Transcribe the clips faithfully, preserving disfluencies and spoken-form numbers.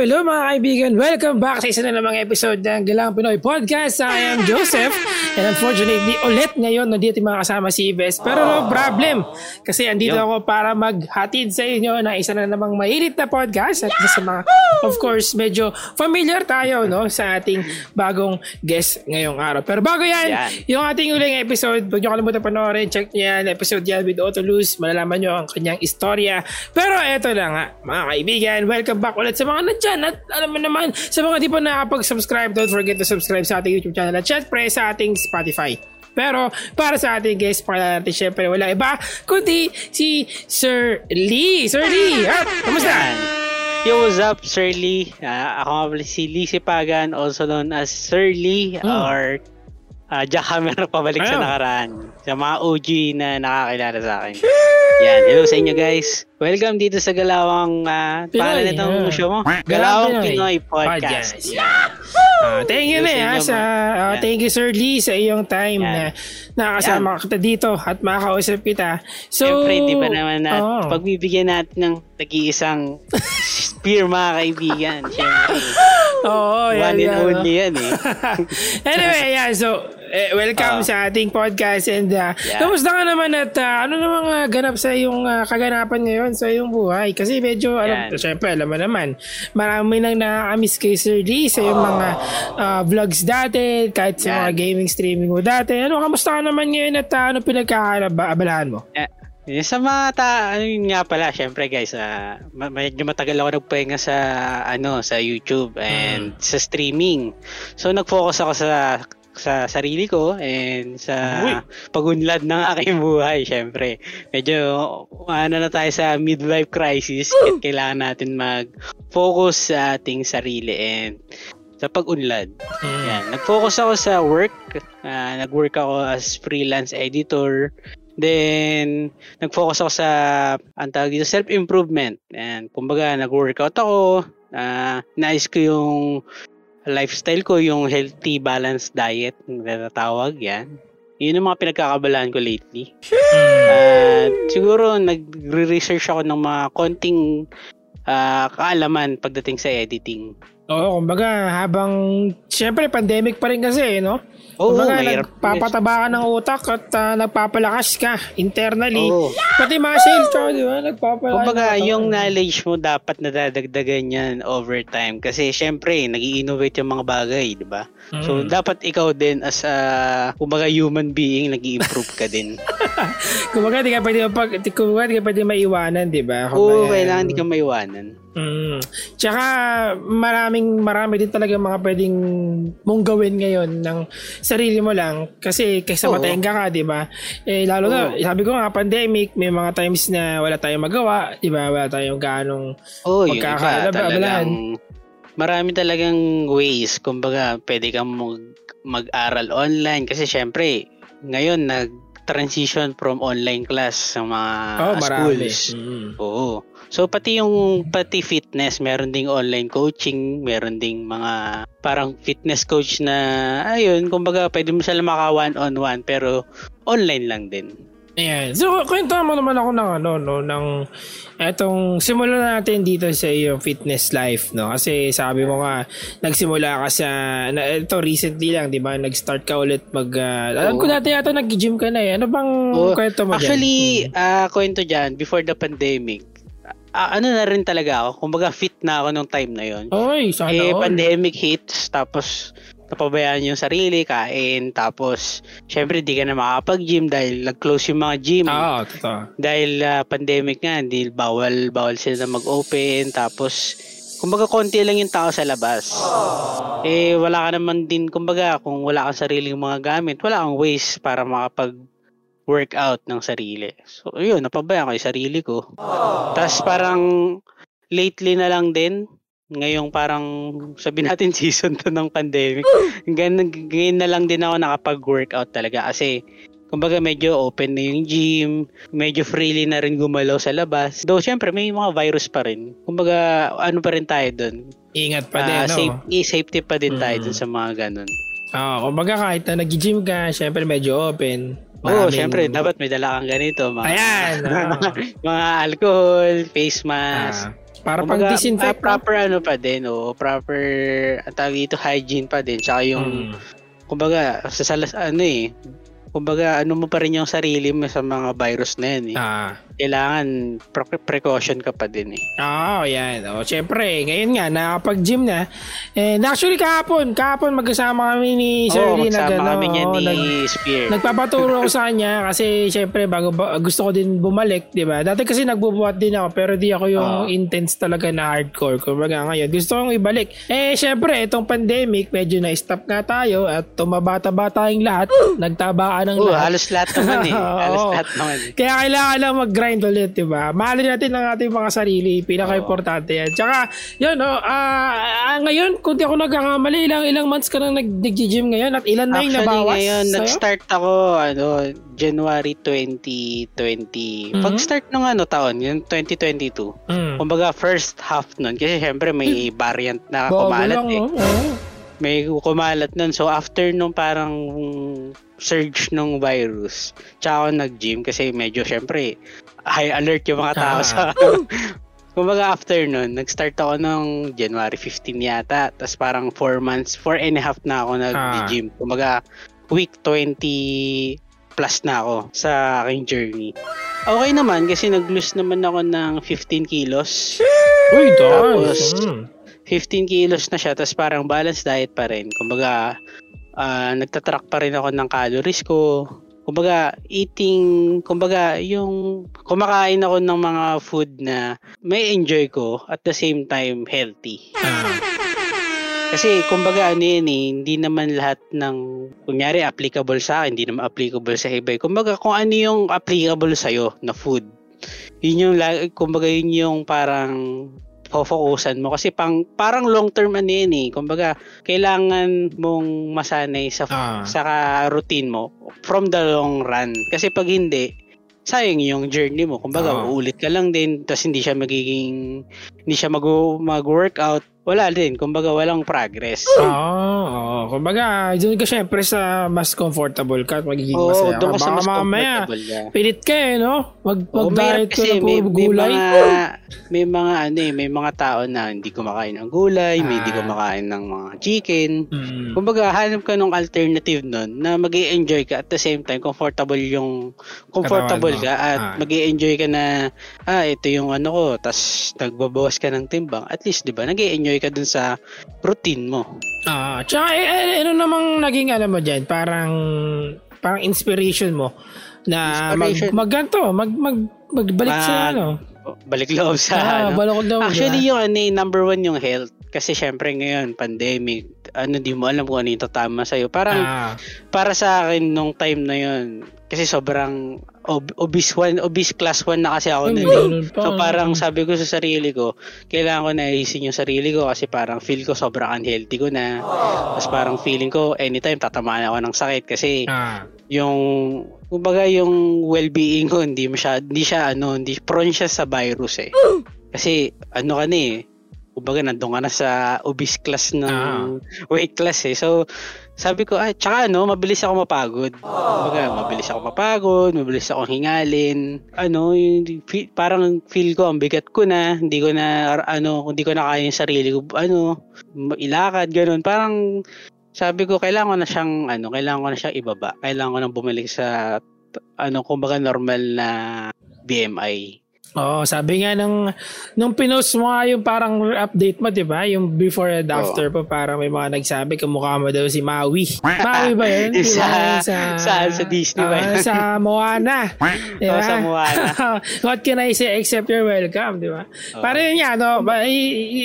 hello mga kaibigan! Welcome back sa isa na namang episode ng Galang Pinoy Podcast. I am Joseph and unfortunately ulit ngayon nandito yung mga kasama si Ives. Pero no problem kasi andito Yo. ako para maghatid sa inyo na isa na namang mainit na podcast at sa mga, of course, medyo familiar tayo no sa ating bagong guest ngayong araw. Pero bago yan, yan. yung ating uling episode, huwag nyo kalimutan panoorin, check nyo yan, episode yan with Otto Luz, malalaman nyo ang kanyang istorya. Pero eto na nga mga kaibigan, welcome back ulit sa mga nandyan at alam mo naman sa mga di pa nakapag-subscribe, don't forget to subscribe sa ating YouTube channel at syempre sa ating Spotify. Pero para sa ating guest, pakilala natin syempre wala iba kundi si Sir Lee. Sir Lee, at kamusta? Yo, what's up, Sir Lee? Uh, ako nga si Lee Sipagan, also known as Sir Lee hmm. or uh, Jack Hammer, pabalik Ayaw. sa nakaraan. Sa mga O G na nakakilala sa akin. Yan, hello sa inyo guys. Welcome dito sa Galawang uh, Pinoy, para nitong yeah. show mo. Galawang Pinoy, Pinoy Podcast. Podcast. Yeah. Uh, thank you, you na sa uh, thank you Sir Lee sa iyong time yeah. na nakasama yeah. kita dito at makakausap kita. So, siyempre, di ba naman na oh. pagbibigyan natin ng tag-iisang Spear mga kaibigan. Oo, yan. One and only yan eh. Anyway, yeah, so Eh, welcome uh, sa ating podcast and uh, yeah. kamusta ka naman at uh, ano namang uh, ganap sa iyong uh, kaganapan ngayon sa iyong buhay? Kasi medyo, alam, syempre, alam mo naman, marami nang nakakamiss kay Sir Lee sa iyong oh. mga uh, vlogs dati, kahit sa yeah. mga gaming streaming mo dati. Ano, kamusta ka naman ngayon at uh, ano pinagkakaabalahan mo? Eh, sa mga ta, ano yun nga pala, syempre guys, uh, medyo matagal ako nagpahinga sa, ano, sa YouTube and hmm. sa streaming. So, nag-focus ako sa sa sarili ko and sa Uy. pagunlad ng aking buhay. Syempre, medyo ano na tayo sa midlife crisis at kailangan natin mag-focus sa ating sarili and sa pag-unlad. Mm. Yan. Nag-focus ako sa work. Uh, nag-work ako as freelance editor. Then, nag-focus ako sa ang tawag dito, self-improvement. And, kumbaga, nag-workout ako. Uh, nais ko yung lifestyle ko, yung healthy balanced diet yung natatawag yan. Yun yung mga pinagkakabalaan ko lately. At siguro nagre-research ako ng mga konting uh, kaalaman pagdating sa editing. Oo, kumbaga habang syempre pandemic pa rin kasi, no? Oo, kumbaga nagpapataba ka ng utak at uh, nagpapalakas ka internally. Oo. Pati mga sales ko, di ba? Nagpapalakas. Kumbaga yung knowledge mo dapat nadadagdagan yan over time kasi syempre nag-i-innovate yung mga bagay, di ba? Mm. So dapat ikaw din as a uh, kumbaga human being nag-i-improve ka din. Kumbaga di ka pwedeng pag kumbaga di ka pwedeng maiwanan, di ba? Oo, kailangan di ka maiwanan. Mm. Tsaka maraming marami din talaga mga pwedeng mong gawin ngayon ng sarili mo lang kasi kaysa matenga ka, di ba? Eh lalo na, sabi ko nga pandemic, may mga times na wala tayong magawa, di ba? Wala tayong ganong magkakalabalan. Marami talagang ways, kumbaga pwede kang mag- mag-aral online kasi syempre ngayon nag-transition from online class sa mga oh, schools. Mm. Oo. So pati yung pati fitness, meron ding online coaching, meron ding mga parang fitness coach na ayun, kumbaga pwede mo sila maka one-on-one pero online lang din. Ayan. So kwento mo naman ako ng ano no ng etong simulan natin dito sa iyong fitness life no kasi sabi mo nga nagsimula ka sa na, ito recently lang di ba nag-start ka ulit mag uh, alam ko dati yata nag-gym ka na eh. Ano bang Oo. kwento mo diyan? Actually, hmm. uh, kwento diyan before the pandemic. Uh, ano na rin talaga ako, kumbaga fit na ako nung time na yun. Oy, sana eh, all. Pandemic hits, tapos napabayaan yung sarili, kain, tapos syempre di ka na makakapag-gym dahil nag-close yung mga gym. Ah, totoo. Dahil uh, pandemic nga, dahil bawal, bawal sila na mag-open, tapos kumbaga konti lang yung tao sa labas. Aww. Eh, wala ka naman din, kumbaga kung wala kang sariling mga gamit, wala kang ways para makapag workout ng sarili. So, yun, napabayaan ko yung sarili ko. Tapos parang lately na lang din, ngayong parang sabi natin season to ng pandemic, ganyan, ganyan na lang din ako nakapag-workout talaga kasi kumbaga medyo open na yung gym, medyo freely na rin gumalaw sa labas. Though syempre may mga virus pa rin. Kumbaga ano pa rin tayo dun. Ingat pa uh, din, safe, no? Safety pa din mm. tayo dun sa mga ganun. Oo, kumbaga kahit na nag-gym ka, syempre medyo open. Oo, oh, syempre, dapat may dala kang ganito. Mga, ayan! Oh. Mga alcohol, face mask. Ah. Para pang disinfect. Proper ano pa din, o proper, ang tawag dito, hygiene pa din. Tsaka yung, mm. kumbaga, sa salas, ano eh, kumbaga, ano mo pa rin yung sarili mo sa mga virus na yan eh. Ah. Kailangan, pre- precaution ka pa din eh. Oo, oh, yan. O, syempre, ngayon nga, nakapag-gym na. And actually, kahapon, kahapon, magkasama kami ni Sir Lee. Oo, magkasama na, kami niya oh, ni nag, Spear. Nagpapaturo ko sa kanya kasi, syempre, bago, gusto ko din bumalik, di ba? Dati kasi nagbubuhat din ako, pero di ako yung oh. intense talaga na hardcore. Kumbaga ngayon, gusto kong ibalik. Eh, syempre, itong pandemic, medyo na-stop nga tayo at tumabata-bata yung lahat. Nagtabaan ng oh, lahat. Halos lahat naman eh. Halos lahat naman eh. Kaya kailangan lang mag-grind ulit, diba? Mahalin natin ang ating mga sarili, pinaka-importante yan. Tsaka, yun, oh, uh, uh, ngayon, kung di ako nagkakamali, ilang ilang months ka na nag-gym ngayon at ilan na yung nabawas? Actually, ngayon, sa'yo? Nag-start ako, ano, January twenty twenty. Mm-hmm. Pag-start ng ano taon, yung twenty twenty-two. Mm-hmm. Kumbaga, first half nun, kasi syempre may variant na kumalat lang, eh. Oh, oh. May kumalat nun. So, after nung parang surge ng virus, tsaka ako nag-gym kasi medyo, syempre, high alert yung mga tao ah. sa kumbaga after nun, nag-start ako ng January fifteenth yata, tapos parang four months, four and a half na ako nag-gym. Ah. Kumbaga week twenty plus na ako sa aking journey. Okay naman kasi nag-lose naman ako ng fifteen kilos. Uy, tapos fifteen kilos na siya, tapos parang balanced diet pa rin. Kumbaga uh, nagtatrack pa rin ako ng calories ko. Kumbaga, eating, kumbaga, yung kumakain ako ng mga food na may enjoy ko at the same time healthy. Uh, kasi, kumbaga, ano yun eh, hindi naman lahat ng, kunyari, applicable sa akin, hindi naman applicable sa iba. Kumbaga, kung ano yung applicable sa'yo na food, yun yung, kumbaga, yun yung parang focusan mo kasi pang parang long term ano yan eh. Kumbaga kailangan mong masanay sa uh. sa routine mo from the long run kasi pag hindi sayang yung journey mo. Kumbaga uh. uulit ka lang din tapos hindi siya magiging hindi siya mag mag-workout wala din. Kumbaga walang progress. Oo. Oh, oh. Kumbaga doon ka syempre sa mas comfortable ka at magiging oh, masaya. Oo, mas mamaya, comfortable ka. Pilit ka eh, no? Mag, oh, mag-diet ka na may, gulay. May mga, may mga ano eh, may mga tao na hindi kumakain ng gulay, ah. may hindi kumakain ng mga chicken. Mm. Kumbaga hanap ka ng alternative nun na mag-i-enjoy ka at the same time comfortable yung comfortable ka at ah. mag-i-enjoy ka na ah ito yung ano ko tapos nagbabawas ka ng timbang. At least 'di ba? Nag-i-enjoy ka dun sa routine mo. Ah, tsaka eh, ano namang naging alam mo dyan? Parang parang inspiration mo na inspiration. mag magganto, mag, mag magbalik mag, sa ano. Balik loob sa ah, ano. Balakod daw. Actually yung ano, number one yung health kasi syempre ngayon pandemic, ano di mo alam kung ano yung tatama sa iyo. Parang ah. para sa akin nung time na yun kasi sobrang ob- obese one, obese class one na kasi ako noon. So parang sabi ko sa sarili ko, kailangan ko na isin yung sarili ko kasi parang feel ko sobrang unhealthy ko na. Tapos parang feeling ko anytime tatamaan ako ng sakit kasi ah. yung kumbaga yung well-being ko hindi masyad, hindi siya ano, hindi prone siya sa virus eh. Kasi ano ka na eh, kumbaga nandun ka na sa obese class ng ah. weight class eh. So sabi ko, ah, tsaka ano, mabilis ako mapagod. Kumbaga, mabilis ako mapagod, mabilis ako hingalin. Ano, yung, feel, parang feel ko, ang bigat ko na, hindi ko na, ano, hindi ko na kaya yung sarili ko, ano, ilakad, ganun. Parang, sabi ko, kailangan ko na siyang, ano, kailangan ko na siyang ibaba. Kailangan ko na bumalik sa, ano, kumbaga normal na B M I. Oh, sabi nga ng nung pinost mo nga yung parang update mo, 'di ba? Yung before and after oh. pa parang may mga nagsabi kamukha mo daw si Maui. Maui ba 'yun? Sa, sa sa sa Disney ba? Uh, sa Moana. Diba? Oh, sa Moana. What can I say except you're welcome, 'di ba? Oh. Para yun yan, no?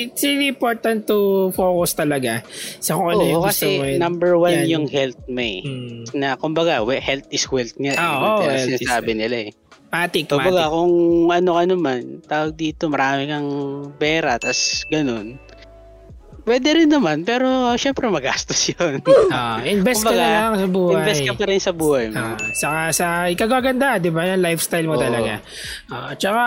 It's really important to focus talaga sa kung ano oh, yung gusto mo. Kasi number one yan. Yung health mo eh. Hmm. Na kumbaga, health is wealth nga. Oh, eh. oh, health is sabi nila eh. Matik, so, matik. Baga, kung ano-ano man, tawag dito, marami kang pera, tas ganun. Pwede rin naman, pero syempre magastos yun. Uh, invest kumbaga, ka na lang sa buhay. Invest ka pa rin sa buhay mo. Uh, saka sa ikagaganda, di ba? Yung lifestyle mo oh. talaga. Uh, tsaka,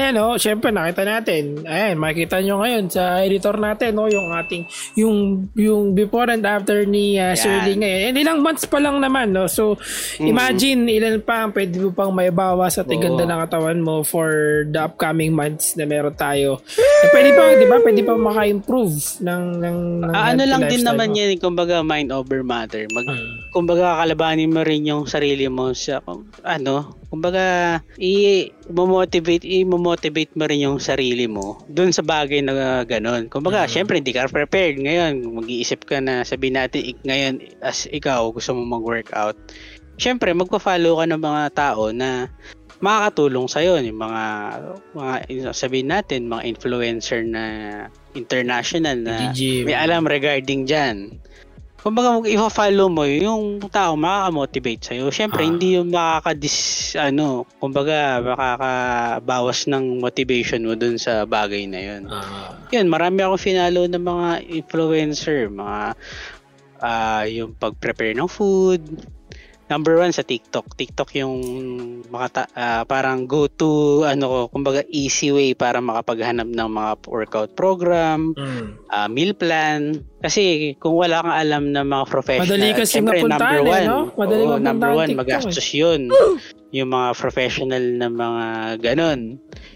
ayan o, oh, syempre nakita natin. Ayan, makikita nyo ngayon sa editor natin, no? Yung ating, yung, yung before and after ni uh, Sir Lee ngayon. And ilang months pa lang naman, no? So, mm-hmm. imagine, ilan pa ang pwede mo pang maibawas at iganda oh. ng katawan mo for the upcoming months na meron tayo. Eh, pwede pa, di ba? Pwede pa maka-improve na Ng, ng, ng ah, ano lang din naman mo. Yan kumbaga mind over matter. Mag, hmm. kumbaga kakalabanin mo rin yung sarili mo sa kung, ano kumbaga i-motivate i-motivate mo rin yung sarili mo dun sa bagay na ganun. Kumbaga hmm. syempre hindi ka prepared ngayon, mag-iisip ka na sabihin natin ngayon as ikaw gusto mo mag-workout, syempre magpa-follow ka ng mga tao na makakatulong sa'yo, yung mga mga sabihin natin mga influencer na international na G G, may alam regarding dyan. Kumbaga i-follow mo yung tao makaka-motivate sa'yo. Siyempre ah. hindi yung makaka-dis ano, kumbaga makakabawas ng motivation mo dun sa bagay na yun. Ah. Yun, marami akong finalo ng mga influencer, mga uh, yung pag-prepare ng food. Number one sa TikTok. TikTok yung makata, uh, parang go-to, ano, kumbaga easy way para makapaghanap ng mga workout program, mm. uh, meal plan. Kasi kung wala kang alam ng mga professional, madali kasi mapuntahan, eh, no? Madali oh, mapuntahan number one, TikTok, magastos eh. yun. Yung mga professional na mga ganun.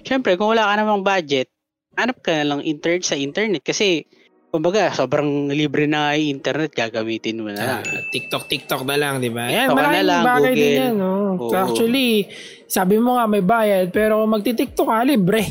Siyempre, kung wala ka namang budget, hanap ka lang inter- sa internet kasi kumbaga, sobrang libre na yung internet, gagamitin mo na. Ah, TikTok, TikTok na lang, di ba? Ayan, maraming lang, bagay Google. Din yan. Oh. So actually, sabi mo nga may bayad, pero magti-TikTok ka, libre.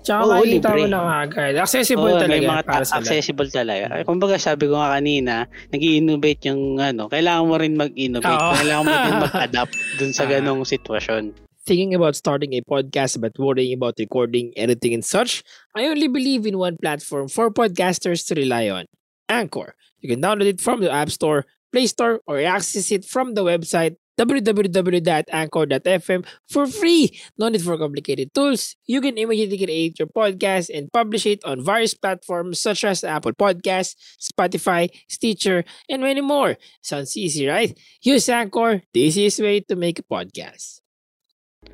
Tsaka oh, makikita mo na agad. Accessible oh, talaga. Mga para sa accessible lang. Talaga. Kumbaga, sabi ko nga kanina, nag-i-innovate yung ano, kailangan mo rin mag-innovate. Oh. Kailangan mo rin mag-adapt dun sa ganong sitwasyon. Thinking about starting a podcast but worrying about recording, editing, and such, I only believe in one platform for podcasters to rely on, Anchor. You can download it from the App Store, Play Store, or access it from the website w w w dot anchor dot f m for free. No need for complicated tools. You can immediately create your podcast and publish it on various platforms such as Apple Podcasts, Spotify, Stitcher, and many more. Sounds easy, right? Use Anchor, the easiest way to make a podcast.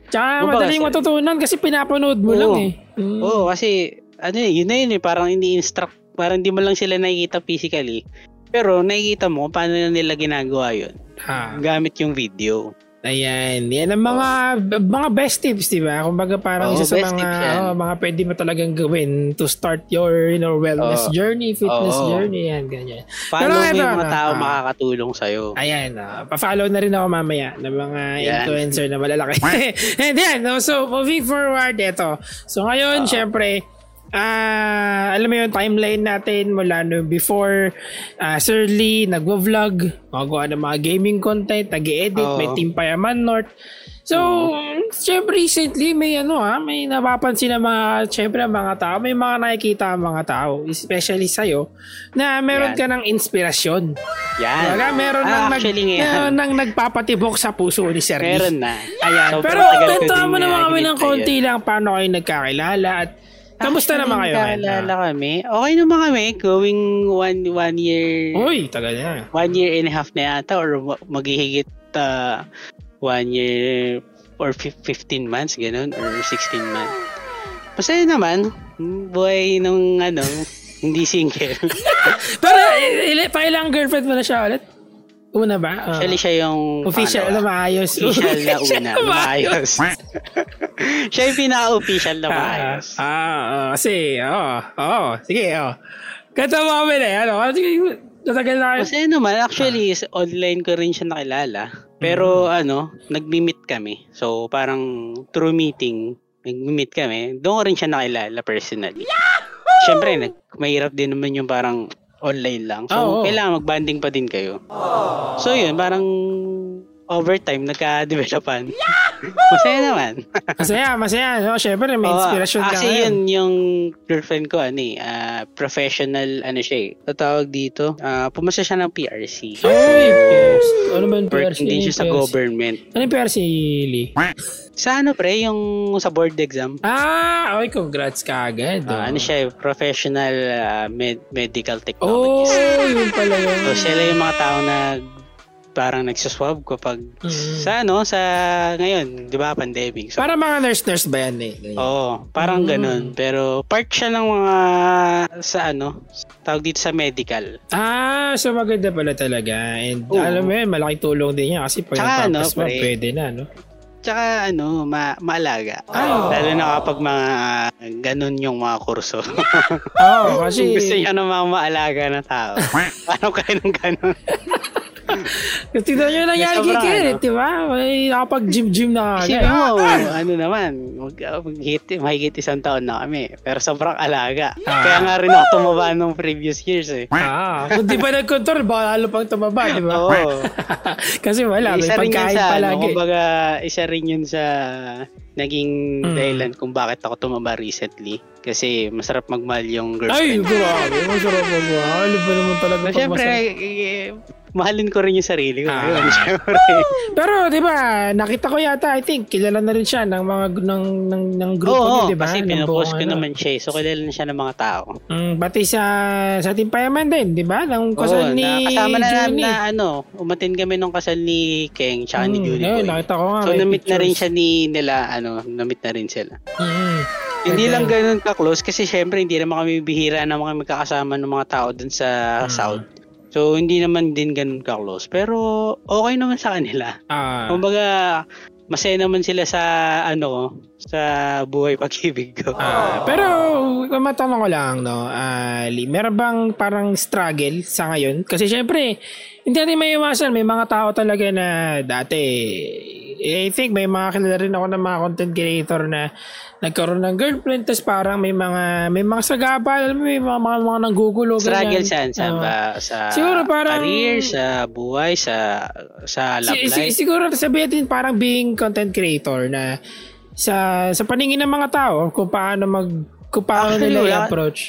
Tsaka madaling kasi, matutunan kasi pinapanood mo oh, lang eh. Mm. Oo, oh, kasi ano eh, yun na yun eh, parang ini-instruct, parang hindi mo lang sila nakikita physically. Pero nakikita mo paano nila ginagawa yun. Ha. Gamit yung video. Ayan, yan ang mga oh. mga best tips, di ba? Kumbaga parang oh, isa sa mga oh, mga pwede mo talagang gawin to start your you know, wellness oh. journey, fitness oh. journey, yan, ganyan. Follow mo yung mga tao ah. makakatulong sa'yo. Ayan, uh, pa-follow na rin ako mamaya ng mga yan. Influencer na malalaki. And yan, no? So moving forward, eto. So ngayon, oh. syempre, Ah, uh, alam mo yung timeline natin mula no before uh, Sir Lee nagvo-vlog, magawa ng mga gaming content, nag-edit, oh. may Team Payaman North. So, oh. syempre recently may ano ha, may napapansin na mga syempre mga tao, may mga nakikita ang mga tao, especially sa'yo, na meron yan. Ka ng inspirasyon. Yan. Kaya meron ah, nang nag, nang nagpapatibok sa puso ni Sir Lee. Meron na. Ayan. So, pero tentahan mo naman kami ng konti lang paano kayo nagkakilala at kamusta naman kayo? Nagkakilala kami. Okay naman kami. Going one, one year. Uy, tagal na. One year and a half na yata or maghihigit uh, one year or fifteen months, ganun, or sixteen months. Masaya naman. Buhay nung ano, hindi single. Pero pailang girlfriend mo na siya ulit? Una ba? Actually, uh, siya yung official ano, na maayos. Official na una. Maayos. Siya yung pinaka-official na maayos. Ah, ah, ah kasi, oo. Oh, oh, sige, oo. Oh. Katama kami na yan. Ano? Sige, natagal na kayo. Kasi naman, actually, ah. online ko rin siya nakilala. Pero, mm. ano, nag-meet kami. So, parang through meeting, nag-meet kami. Doon ko rin siya nakilala personally. Yahoo! Siyempre, nag- mahirap din naman yung parang online lang. So, oh, oh. kailangan mag-banding pa din kayo. Oh. So, yun. Parang over time, nagka-developan. Masaya naman. masaya, masaya. So, syempre, may inspiration oh, ka. Kasi yun, yung girlfriend ko, ano eh, uh, professional, ano siya eh, tatawag dito, uh, pumasa siya ng P R C. Ay, yes. Ano ba yung P R C? Hindi siya sa government. Ano yung P R C, Lee? Sa ano, pre, yung sa board exam. Ah, okay, congrats ka agad. Uh, ano siya eh, professional uh, med- medical technologist. Oh, yun pala yun. So, sila yung mga tao na parang nagsuswab kapag mm. sa ano sa ngayon, 'di ba, pandemic. So, para mga nurse-nurse ba yan eh. Oo, oh, parang mm. ganun, pero part siya ng mga sa ano, tawag dito sa medical. Ah, so maganda pala talaga. And uh, alam mo 'yun, malaking tulong din niya kasi pag nagpa-test mo, pwede na, no? Tsaka ano, ma- maalaga. Oh. Lalo na kapag mga uh, ganun yung mga kurso. Oo, oh, kasi gusto niya ng mga maalaga na tao. Paano kayo ng ganun? Tignan nyo nangyari kay Kirit, di ba? May nakapag-gym-gym na kagay. Kasi mo, ano naman, mahigit isang taon na kami. Pero sobrang alaga. Ah. Kaya nga rin ako tumaba nung previous years eh. Ah, kung di ba nag-control, baka lalo pang tumaba, di ba? Oo. Kasi wala, may pagkain palagi. Isa rin yun sa naging mm. dahilan kung bakit ako tumaba recently. Kasi masarap magmahal yung girlfriend. Ay, grabe. Masarap magmahal. Alam ba naman talaga pag masarap. Siyempre, mahalin ko rin yung sarili ko. Ah. Yun, oh, pero, di ba, nakita ko yata, I think, kilala na rin siya ng mga, ng, ng, ng grupo oh, niya, di ba? Oo, kasi pinapost ko ano. naman siya. So, kilala na siya ng mga tao. Mm, pati sa, sa Team Payaman din, di ba? Nung kasal oh, ni Junie. Kasama na namin na, ano, umatin kami nung kasal ni Keng, tsaka mm, ni Junie. Ayun, nakita ko nga. So, namit na rin siya ni nila, ano, namit na rin sila. Mm. Hindi lang ganun ka-close kasi, syempre, hindi naman kami bihira na mga magkakasama ng mga tao dun sa mm. South. So, hindi naman din ganun ka-close. Pero, okay naman sa kanila. Ah. Kumbaga, masaya naman sila sa, ano, sa buhay pag-ibig ko. Ah. Pero, matanong ko lang, no, uh, Lee, meron bang parang struggle sa ngayon? Kasi, syempre, hindi natin may iwasan. May mga tao talaga na dati, I think, may mga kilala rin ako ng mga content creator na nagkaroon ng girlfriend, tapos parang may mga may mga sagabal, may mga mga, mga nanggugulo. Struggle saan? Saan ba? Sa siguro parang, career, sa buhay, sa sa love si, life? Si, siguro sabihin din parang being content creator na sa sa paningin ng mga tao kung paano mag kung paano actually, nila i-approach.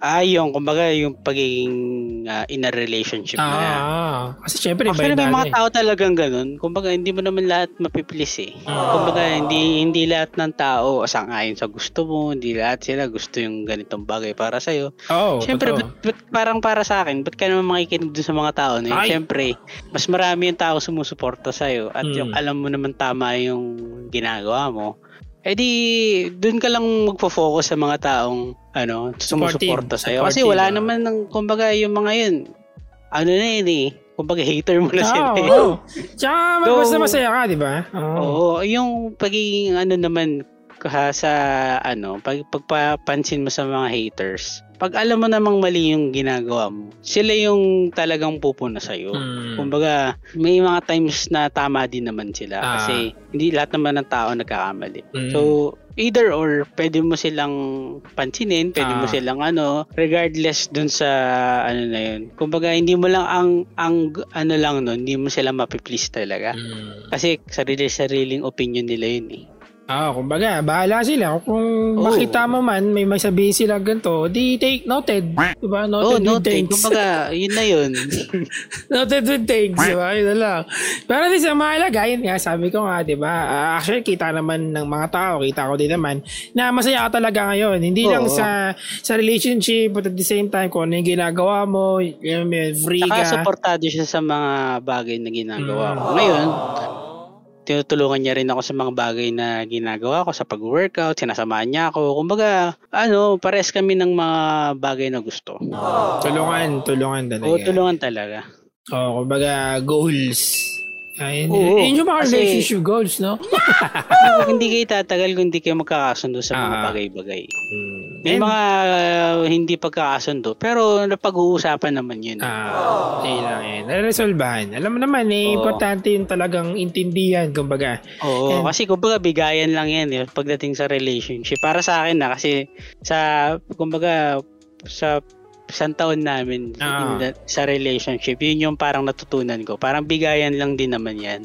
Ah, yung, kumbaga, yung pagiging uh, in a relationship ah, na. Ah, kasi syempre, actually, may mga eh. tao talagang ganun. Kumbaga, hindi mo naman lahat mapipilis eh. Ah. Kumbaga, hindi hindi lahat ng tao sangayon sa gusto mo. Hindi lahat sila gusto yung ganitong bagay para sa'yo. Oh, syempre, but, but, parang para sa akin, ba't ka naman makikinig dun sa mga tao na yun? Syempre, mas marami yung tao sumusuporta sa'yo at hmm. yung alam mo naman tama yung ginagawa mo. Eh di, dun ka lang magpo-focus sa mga taong ano, sumusuporta sa'yo. Kasi wala naman, ng, kumbaga, yung mga yun, ano na yun eh, kumbaga, hater mo na sila eh. Oo, tsaka magbasta masaya ka, di ba? Oo, yung pagiging ano naman, sa ano, pag, pagpapansin mo sa mga haters, pag alam mo namang mali yung ginagawa mo, sila yung talagang pupuna sa'yo. Hmm. Kumbaga, may mga times na tama din naman sila ah. kasi hindi lahat naman ng tao nagkakamali. Hmm. So, either or, pwede mo silang pansinin, pwede ah. mo silang ano, regardless dun sa ano na yun. Kumbaga, hindi mo lang ang, ang ano lang nun, hindi mo sila mapiplease talaga. Hmm. Kasi sarili-sariling opinion nila yun eh. Ah, oh, kumbaga, bahala sila. Kung oh. makita mo man, may may sabihin sila ganito, di take noted. Diba? Noted oh, with noted. Thanks. Kumbaga, yun na yun. Noted with thanks, diba? Yun na lang. Pero di sa mahalaga, yun nga, sabi ko nga, diba? Uh, actually, kita naman ng mga tao, kita ko din naman, na masaya ka talaga ngayon. Hindi oh. lang sa sa relationship, but at the same time, kung ano yung ginagawa mo, yung free ka. Nakasuportado siya sa mga bagay na ginagawa mo. Mm. Ngayon, tinutulungan niya rin ako sa mga bagay na ginagawa ko sa pag-workout, sinasamahan niya ako. Kumbaga, ano, pares kami ng mga bagay na gusto. Oh. Tulungan, tulungan talaga. Oo, tulungan talaga. Oo, kumbaga, goals. Ayun, oo, yun yung mga relationship goals, no? Hindi kayo tatagal kung hindi kayo magkakasundo sa mga ah. bagay-bagay. Hmm. May And, mga uh, hindi pagkakasundo, pero napag-uusapan naman yun. Ah, ayun lang yun. Naresolbahan. Alam mo naman, eh, oh. importante yung talagang intindihan, kumbaga. Oo, And, kasi kumbaga, bigayan lang yan eh, pagdating sa relationship. Para sa akin na, kasi sa, kumbaga, sa isang taon namin uh-huh. the, sa relationship, yun yung parang natutunan ko. Parang bigayan lang din naman yan.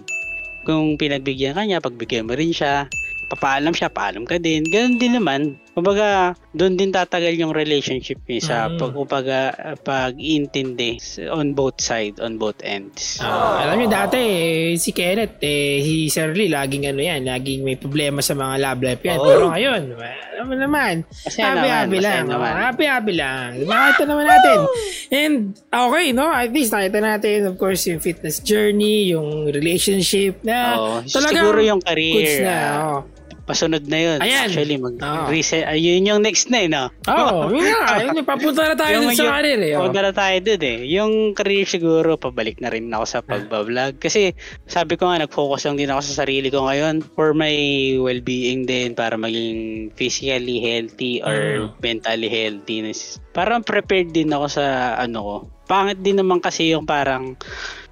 Kung pinagbigyan ka niya, pagbigyan mo rin siya, papaalam siya, paalam ka din. Ganun din naman. Kumbaga, doon din tatagal yung relationship niya sa pag-upaga, pag-iintindi on both sides, on both ends. Oh. Alam niyo dati, eh, si Kenneth, eh, si Sir Lee, laging ano yan, laging may problema sa mga love life yan. Oh. Pero ngayon, alam mo naman, happy-happy lang. Happy-happy lang. Nakita naman natin. And, okay, no? At least, nakita natin, of course, yung fitness journey, yung relationship na oh, talagang siguro yung career. Na, oh. Pasunod na yun. Ayan. Actually, mag-reset. Oh. Ayun yung next na yun, no? Oo. Oh, yeah. Ayun, papunta na tayo dun sa career, eh. Papunta na tayo dun, eh. Yung career siguro, pabalik na rin ako sa pagbablog. Kasi, sabi ko nga, nag-focus lang din ako sa sarili ko ngayon for my well-being din, para maging physically healthy or mm. mentally healthy. Parang prepared din ako sa ano ko. Pangit din naman kasi yung parang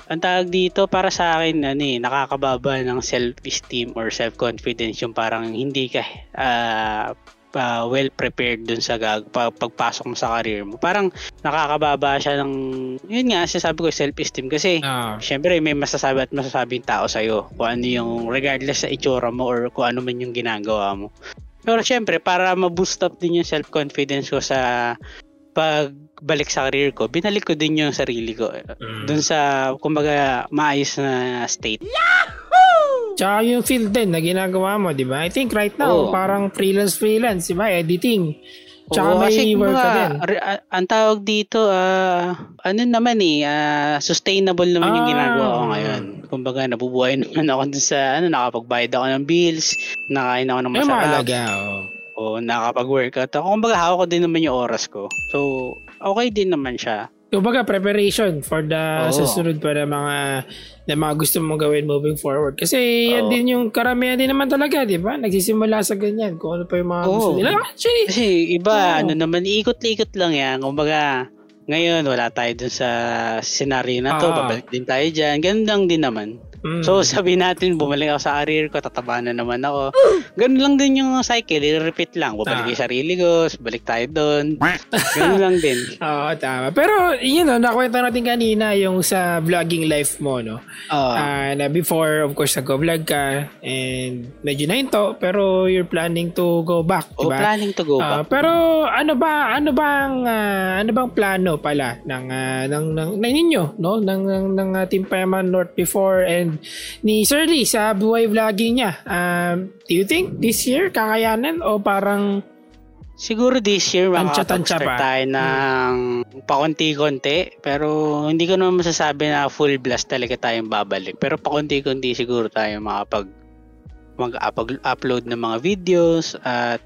ang tawag dito, para sa akin ano eh, nakakababa ng self-esteem or self-confidence yung parang hindi ka uh, uh, well prepared dun sa gag- pagpasok mo sa career mo. Parang nakakababa siya ng yun nga, sinasabi ko self-esteem kasi uh. syempre may masasabi at masasabing tao sa'yo kung ano yung regardless sa itsura mo or kung ano man yung ginagawa mo. Pero syempre para ma-boost up din yung self-confidence ko sa pagbalik sa career ko, binalik ko din yung sarili ko mm. dun sa kumbaga maayos na state. Yahoo! Tsaka yung field din na ginagawa mo, di ba? I think right now, oh. parang freelance-freelance, di ba? Editing. Tsaka oh, may work ka din. Uh, ang tawag dito, uh, ano naman eh, uh, sustainable naman ah. yung ginagawa ko ngayon. Kumbaga, nabubuhay naman ako dun sa, ano, nakapagbayad ako ng bills, nakain ako ng masarap. Ay, mahalaga, oh. o nakapag-workout ako. Kumbaga, hawak ko din naman yung oras ko. So, okay din naman siya. Kumbaga, preparation for the Oo. susunod para mga na mga gusto mong gawin moving forward. Kasi Oo. yan din yung karamihan din naman talaga, di ba? Nagsisimula sa ganyan. Kung ano pa yung mga Oo. gusto nila. Actually, kasi iba, Oo. ano naman, ikot-likot lang yan. Kumbaga, ngayon, wala tayo dun sa senaryo na to. Ah. Babalik din tayo dyan. Ganun lang din naman. Mm. So, sabi natin, bumalik ako sa career ko, tatabaan na naman ako. Ganun lang din yung cycle, i-repeat lang. Bumalik ah. yung sarili ko, balik tayo doon. Ganun lang din. Oo, tama. Pero, you know, nakwento natin kanina yung sa vlogging life mo, no? Uh, uh, na before, of course, nag-vlog ka, and medyo na yun to, pero you're planning to go back, oh, diba? planning to go uh, back. Pero, ano ba, ano bang, uh, ano bang plano pala ng, uh, ng, ng, ng ninyo, no? Ng, ng, ng uh, Team Payaman North before and ni Sir Lee sa buhay vlogging niya. Um, do you think this year kakayanan o parang siguro this year makakapag-start tayo ng hmm. pakunti-kunti, pero hindi ko naman masasabi na full blast talaga tayong babalik, pero pakunti-kunti siguro tayo makapag mag-upload ng mga videos. At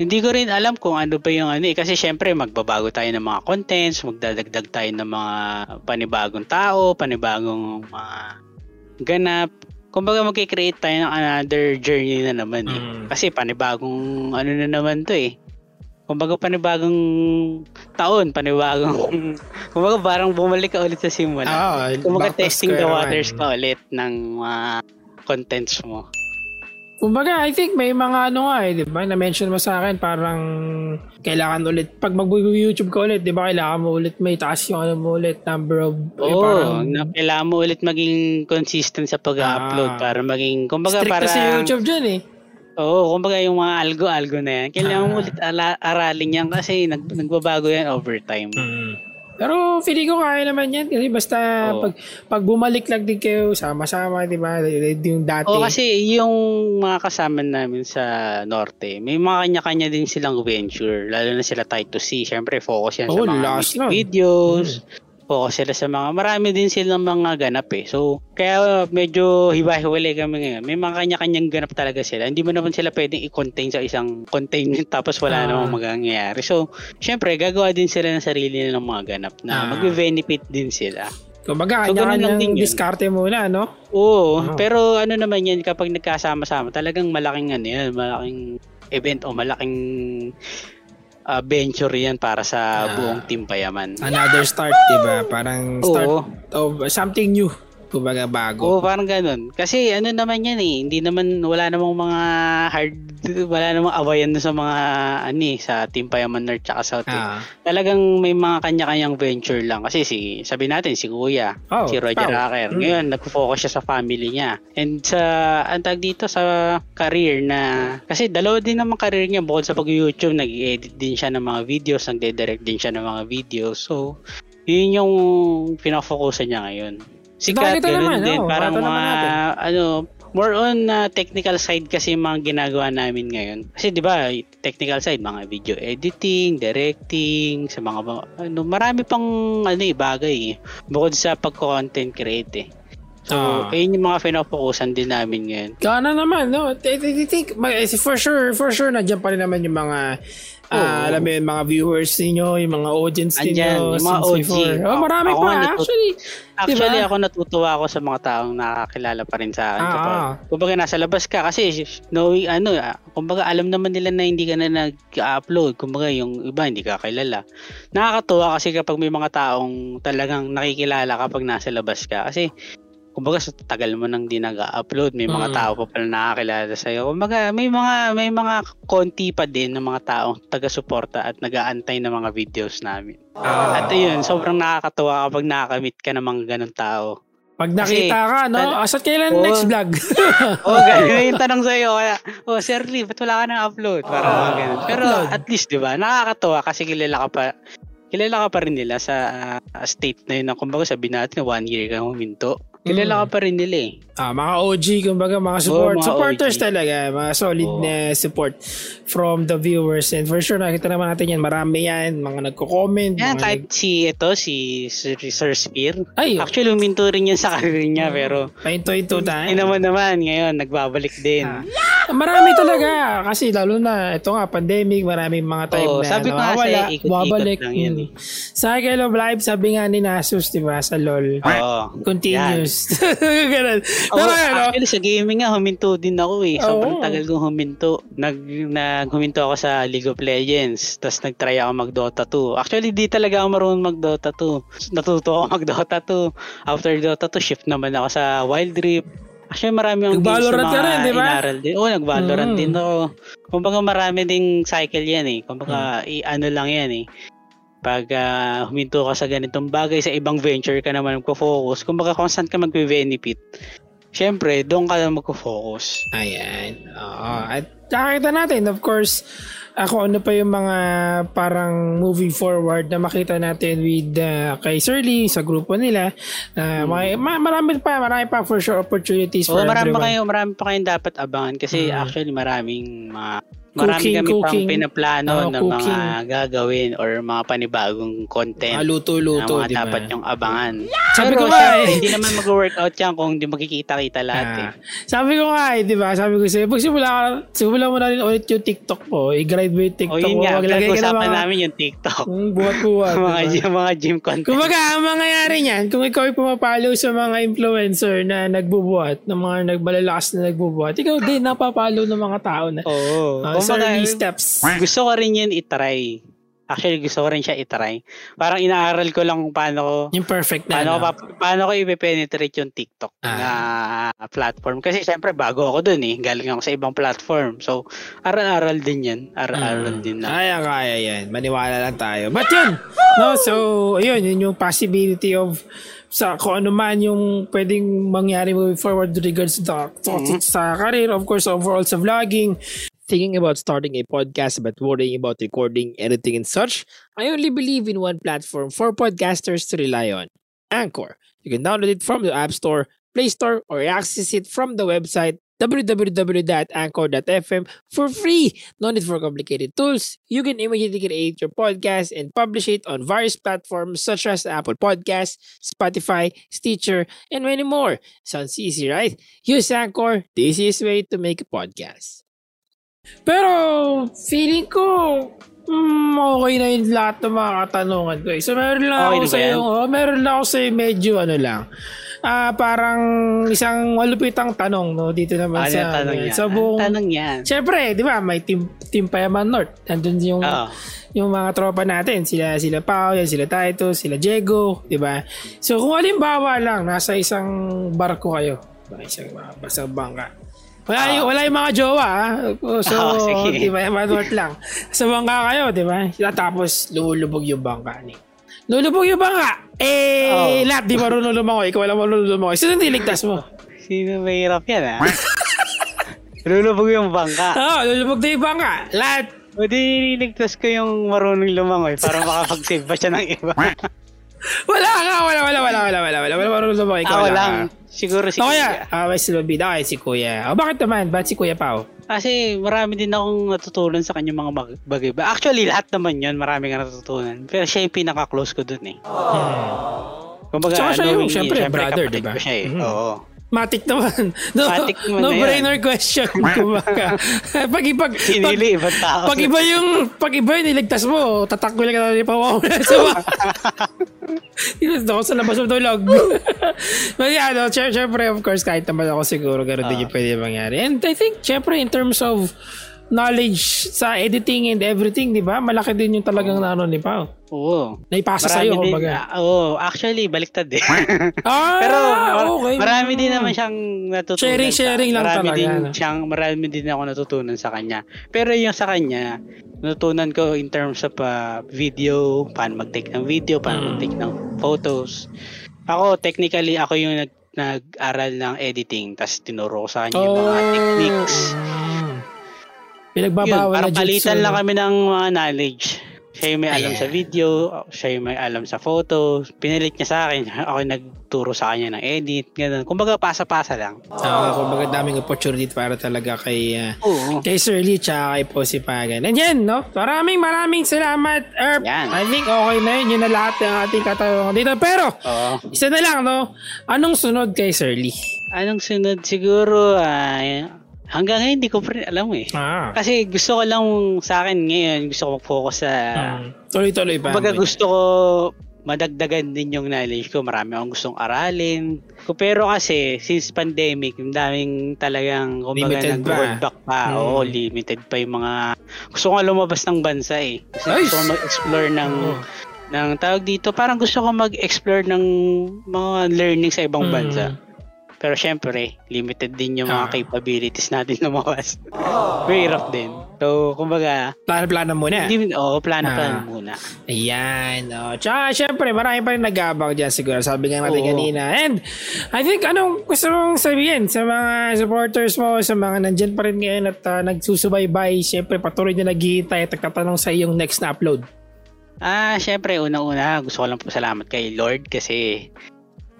hindi ko rin alam kung ano pa yung ano eh. Kasi syempre magbabago tayo ng mga contents, magdadagdag tayo ng mga panibagong tao, panibagong mga ganap. Kumbaga magki-create tayo ng another journey na naman eh. Mm. Kasi panibagong ano na naman to eh. Kumbaga panibagong taon, panibagong kumbaga parang bumalik ka ulit sa simula. Oh, kumbaga testing the waters man. Ka ulit ng uh, contents mo. Kumbaga, I think may mga ano nga eh, di ba? Na-mention mo sa akin, parang kailangan ulit, pag mag-YouTube ka ulit, di ba? Kailangan mo ulit, may taas yung ano mo ulit, number of, oh, eh, parang na, kailangan mo ulit maging consistent sa pag-upload ah, para maging, kumbaga, strict parang strict kasi YouTube dyan eh. Oo, kumbaga yung mga algo-algo na yan, kailangan ah. mo ulit ala- aralin yan kasi nag- nagbabago yan over time. Mm-hmm. Pero feeling ko kaya naman yan kasi basta oh. pag pag bumalik lang din kayo sama-sama, di ba? Yung dati. O oh, kasi yung mga kasama namin sa Norte, may mga kanya-kanya din silang venture, lalo na sila Tight to See. Siyempre focus yan oh, sa mga videos. Hmm. Focus sila sa mga, marami din silang mga ganap eh. So, kaya medyo hiwa-hiwalay kami ngayon. May mga kanya-kanyang ganap talaga sila. Hindi mo naman sila pwedeng i-contain sa isang containment tapos wala ah. namang magangyayari. So, syempre, gagawa din sila ng sarili nilang mga ganap na ah. mag-benefit din sila. Kumbaga, so, kanya-kanyang so, diskarte muna, no? Oo. Oh. Pero ano naman yan, kapag nagkasama-sama, talagang malaking ano yan, malaking event o malaking Uh, venture yan para sa ah, buong Team Payaman. Another start, diba? Parang start Oo. of something new. Kumbaga bago. Oo, parang ganun. Kasi ano naman yan eh, hindi naman, wala namang mga hard, wala namang awayan sa mga, ano eh, sa Team Payaman North tsaka South. Ah. Eh. Talagang may mga kanya-kanyang venture lang. Kasi si, sabi natin, si Kuya, oh, si Roger wow. Acker. Ngayon, mm. nag-focus siya sa family niya. And sa, ang tag dito, sa career na, kasi dalawa din naman career niya, bukod sa pag-YouTube, nag-edit din siya ng mga videos, nag-direct din siya ng mga videos. So, yun yung pinafocusan niya ngayon. Si Kat, ganun din. Oh, parang mga, ano, more on uh, technical side kasi mga ginagawa namin ngayon. Kasi di ba technical side, mga video editing, directing, sa mga, ano, marami pang, ano, bagay eh. Bukod sa pag-content create eh. So, ayun yung mga pinapokusan din namin ngayon. Kana naman, no? I think, for sure, for sure, nandiyan pa rin naman yung mga, ah, alam mo yun, mga viewers ninyo, yung mga audience ninyo, yung mga O G. Oh, marami pa, actually. Actually, ako natutuwa ako sa mga taong nakakilala pa rin sa akin. Kumbaga, nasa labas ka kasi, knowing, ano, kumbaga, alam naman nila na hindi ka na nag-upload. Kumbaga, yung iba, hindi ka kilala. Nakakatuwa kasi kapag may mga taong talagang nakikilala kapag nasa labas ka. Kasi, kumbaga sa tagal mo nang di nag-upload, may mga mm. tao pa pala nakakilala sa iyo. Kumbaga may mga may mga konti pa din ng mga taong taga-suporta at nag-aantay ng mga videos namin. Oh. At ayun, sobrang nakakatuwa kapag nakakamit ka ng mga ganung tao. Pag nakita kasi, ka, no? Tan- Asat kailan oh, next vlog? Oo, oh, ganyan yung tanong sa'yo. Kaya, oh, Sir Lee, ba't wala ka nang upload? Parang oh, ganun. Pero upload. At least, di ba? Nakakatuwa kasi kilala ka pa. Kilala ka pa rin nila sa uh, state na yun. Kumbaga sabihin natin, one year kang huminto. Kilala ka pa rin nila eh. Ah, mga O G, kumbaga mga support. Oh, mga supporters O G. Talaga. Mga solid oh. na support from the viewers. And for sure, nakita naman natin yan. Marami yan. Mga nagko-comment. Yan, mga kahit nag- si ito, si Sir, Sir Spear. Ay, actually, huminto rin yan sa career niya. Pero, pahinto-hinto tayo. Hindi naman naman. Ngayon, nagbabalik din. Ah. Marami talaga. Kasi lalo na, ito nga, pandemic. Maraming mga time oh, na. Sabi ko ano, nga sa'yo, ikot-ikot lang yan. Eh. Sa Hello Live, sabi nga ni Nasus, diba, sa LOL. Oh, continues. Yan. Ganun. Oh, no, actually, no? Sa gaming nga, huminto din ako eh. Sobrang oh. tagal kong huminto. Nag, naghuminto ako sa League of Legends. Tapos nagtry ako mag-Dota two. Actually, di talaga ako marunong mag-Dota two. Natuto ako mag-Dota two. After Dota two, shift naman ako sa Wild Rift. Actually, marami akong games na mga rin, diba? Inaral din. Oo, nag-Valorant mm. din ako. Kumbaga, marami ding cycle yan eh. Kumbaga, mm. i-ano lang yan eh. Pag uh, huminto ka sa ganitong bagay, sa ibang venture ka naman magpo-focus, kung baka constant ka mag-benefit, syempre, doon ka lang magpo-focus. Ayan. Oo. At nakakita natin, of course, ako ano pa yung mga parang moving forward na makita natin with uh, kay Sir Lee, sa grupo nila. Uh, hmm. ma- marami pa, marami pa for sure opportunities for oh, marami everyone. Pa kayo, marami pa kayong dapat abangan kasi hmm. actually maraming mga uh, Marami cooking, kami cooking. pang pinaplano oh, ng cooking. mga gagawin or mga panibagong content. Mga luto-luto, mga diba? Dapat yung abangan. Yeah! Sabi Pero ko nga eh. Hindi naman mag-workout yan kung hindi magkikita-kita lahat ah. eh. Sabi ko nga eh, di ba? Sabi ko sa'yo, pagsimula ka, simula mo na rin ulit yung TikTok po. I-grind mo yung TikTok. O yun nga, pag-usapan na namin yung TikTok. Mm, buhat-buhat. mga, diba? mga gym content. Kung baga, ang mangyayari niyan, kung ikaw ay pumapalo sa mga influencer na nagbubuhat, na mga nagbalalakas na nagbubuhat, ikaw din napapalo ng mga tao na. Oo. Oh. Sorry, steps. Gusto ko rin yun itry. Actually, gusto ko rin siya itry. Parang inaaral ko lang kung paano ko... Yung perfect na, paano, no? pa, paano ko ipipenetrate yung TikTok ah. na platform. Kasi syempre, bago ako dun eh. Galing ako sa ibang platform. So, aral-aral din yan. Aral-aral mm. din na. Kaya-kaya yan. Maniwala lang tayo. But yun! No, so, yun. Yun yung possibility of... sa kung ano man yung pwedeng mangyari moving forward regards to, to, mm-hmm. sa career. Of course, overall sa vlogging. Thinking about starting a podcast but worrying about recording, editing, and such? I only believe in one platform for podcasters to rely on. Anchor. You can download it from the App Store, Play Store, or access it from the website w w w dot anchor dot f m for free. No need for complicated tools. You can immediately create your podcast and publish it on various platforms such as Apple Podcasts, Spotify, Stitcher, and many more. Sounds easy, right? Use Anchor, the easiest way to make a podcast. Pero, feeling ko, mm, okay na yung lahat ng mga katanungan ko eh. So, meron lang okay, ako sa yung, oh, meron lang ako sa medyo, ano lang, ah, uh, parang isang malupitang tanong, no, dito naman ano sa, sa buong, tanong yan. Siyempre, di ba, may team, Team Payaman North. Nandun yung oh. yung mga tropa natin, sila sila Pao, sila Taito, sila Diego, 'di ba? So kung halimbawa lang nasa isang barko kayo, isang basta bangka. Wala, oh. yung, wala yung mga jowa, ha? So, oh, Team Payaman North lang. Sa bangka kayo, 'di ba? Tapos lumulubog yung bangka ni. Lulubog yung bangka. Eh, oh. lahat di marunong lumangoy. Ikaw walang marunong lumangoy. Sino niligtas mo? Sino mahirap yan, ha? Lulubog yung bangka. Oo, oh, lulubog na yung bangka. Lahat. O di niligtas ko yung marunong lumangoy para makapag-save ba siya ng iba. Wala ka, wala, wala, wala, wala, wala, wala, wala, marunong lumangoy. Ikaw, ah, wala lang. Siguro si Kuya. Ah, may silabida. Ay, si Kuya. O, bakit naman? Ba't si Kuya Pao? Kasi marami din akong natutunan sa kanyang mga bagay. Actually, lahat naman yun, marami kang natutunan. Pero siya yung pinaka-close ko dun eh. Aww. Kung baga, so, knowing siya, siyempre, brother, diba? Siya, eh. Mm-hmm. Oo. Matik naman. No, Matik naman no na brainer question. Kumbaga. Pag ibang Sinili, pag, ibang tao. Pag iba yung, pag iba yung niligtas mo, tatakbo lang ka na nipawaw na sa mga. Ilas ako sa labas ng tulog. But yeah, no, syempre, of course, kahit naman ako siguro, gano'n din uh. yung pwede mangyari. And I think, syempre, in terms of knowledge sa editing and everything, di ba? Malaki din yung talagang oh. nanon ni Pao. Oo. Naipasa marami sa'yo, kumbaga. Oo. Uh, actually, baliktad din. ah, Pero mar- okay. marami din naman siyang natutunan. Sharing-sharing lang marami talaga. Din na. Siyang, marami din ako natutunan sa kanya. Pero yung sa kanya, natutunan ko in terms of uh, video, paano mag-take ng video, paano hmm. mag-take ng photos. Ako, technically, ako yung nag- nag-aral ng editing. Tapos tinuro ko sa kanya oh. yung mga techniques. Pinagbabawal na jutsu. Parang palitan lang kami ng mga knowledge. Siya yung may alam yeah. sa video, siya yung may alam sa photo. Pinalit niya sa akin, ako yung nagturo sa kanya ng edit, gano'n. Kumbaga, pasa-pasa lang. Oo, uh, kumbaga daming opportunity para talaga kay, uh, uh-huh. kay Sir Lee tsaka kay Po Sipagan. And yan, no? Maraming maraming salamat, Erp. Yan. I think okay na yun. Yun na lahat ng ating katawan dito. Pero, uh-huh. isa na lang, no? Anong sunod kay Sir Lee? Anong sunod? Siguro, ay... Uh, hanggang ngayon, hindi ko pa rin alam eh. Ah. Kasi gusto ko lang sa akin ngayon, gusto ko mag-focus sa... Hmm. Tuloy-tuloy pa. Kumbaga gusto ko madagdagan din yung knowledge ko. Marami akong gustong aralin. Pero kasi, since pandemic, yung daming talagang kumbaga nag-world back pa. Hmm. Oo, limited pa yung mga... Gusto ko lumabas ng bansa eh. Kasi nice. Gusto ko mag-explore ng... Oh. ng tawag dito. Parang gusto ko mag-explore ng mga learning sa ibang hmm. bansa. Pero syempre, limited din yung mga ah. capabilities natin lumawas. Very rough din. So, kumbaga... Plano-plano muna. Hindi, oo, plano-plano ah. muna. Ayan. Oh. Tsaka, syempre, marami pa rin nag-abang dyan siguro. Sabi nga natin oo. kanina. And, I think, anong gusto mong sabihin sa mga supporters mo, sa mga nandyan pa rin ngayon at uh, nagsusubaybay, syempre, patuloy na naghihintay at nagtatanong sa iyong next na upload? Ah, syempre, unang-una, gusto ko lang po salamat kay Lord kasi...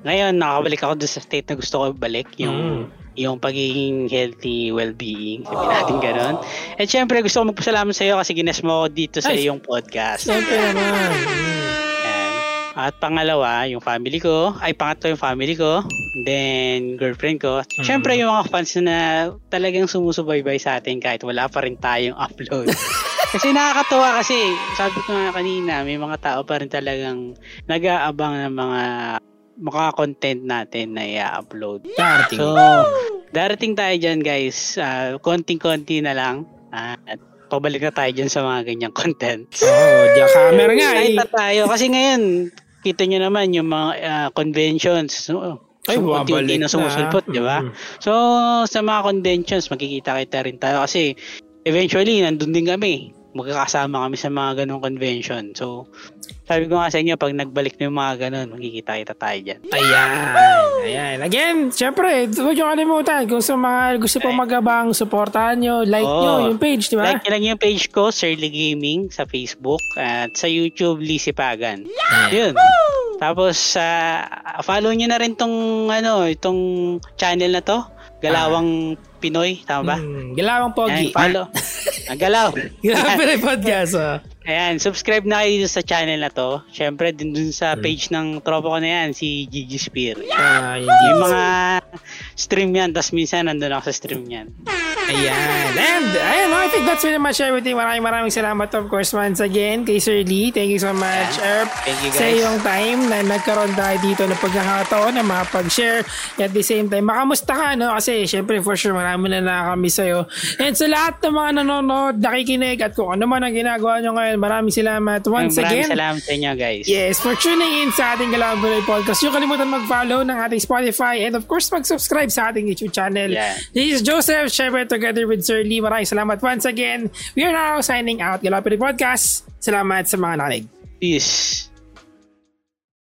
Ngayon, nakabalik ako doon sa state na gusto ko balik, yung, mm. yung pagiging healthy well-being. Sabihin natin gano'n. At syempre, gusto ko magpasalamat sa iyo kasi gines mo dito sa iyong podcast. Thank you naman. At pangalawa, yung family ko. Ay, pangatlo yung family ko. Then, girlfriend ko. Mm. Syempre, yung mga fans na talagang sumusubaybay sa atin kahit wala pa rin tayong upload. Kasi nakakatawa kasi, sabi ko nga kanina, may mga tao pa rin talagang nag-aabang ng mga... mga content natin na i-upload. Darating. So, darating tayo dyan guys. Uh, konting-konti na lang. Uh, at pabalik na tayo dyan sa mga ganyang content. Oh, diyan camera nga eh. Tayo. Kasi ngayon, kita nyo naman yung mga uh, conventions. So, ay, wabalik na. Sumusulpot, di ba? Mm-hmm. So, sa mga conventions, magkikita-kita rin tayo. Kasi, eventually, nandun din kami. Magkakasama kami sa mga ganong convention. So, sabi ko nga sa inyo, pag nagbalik na yung mga ganon, magkikita-kita tayo dyan. Ayan! Ayan! Again, syempre, huwag nyo kalimutan. Kung sa mga gusto pong magabang, supportahan nyo, like oh, nyo yung page, di ba? Like nyo lang yung page ko, Sir Lee Gaming, sa Facebook, at sa YouTube, Lee Sipagan. Yun! Tapos, uh, follow nyo na rin tong, ano, itong channel na to. Galawang ah. Pinoy, tama ba? Mm, Galawang Pogi. Ayan, follow. Ang galaw. Galawang Pinoy Podcast. Oh. Ayan, subscribe na kayo sa channel na to. Siyempre, din dun sa page ng tropa ko na yan, si Gigi Spear. Ah, yung mga stream yan, tas minsan nandun ako sa stream yan. Ayan. And, ayan, I think that's pretty much everything. Maraming maraming salamat, of course, once again kay Sir Lee. Thank you so much, Erp. Thank you, guys. Sa iyong time na nagkaroon tayo dito ng pagkakataon na makapag-share. At the same time, makamusta ka, no? Kasi, syempre, for sure, marami na nakakami sa'yo. And sa lahat ng mga nanonood, nakikinig, at kung ano man ang ginagawa nyo ngayon, maraming salamat once maraming again. Maraming salamat sa inyo, guys. Yes, for tuning in sa ating Galing Pinoy Podcast. Yung kalimutan mag-follow ng ating Spotify and, of course, mag-subscribe sa ating YouTube channel. Yeah. This is Joseph, syempre, together with Sir Lee. Maraming salamat once again. We are now signing out. Galing Pinoy Podcast. Salamat sa mga nakinig. Peace.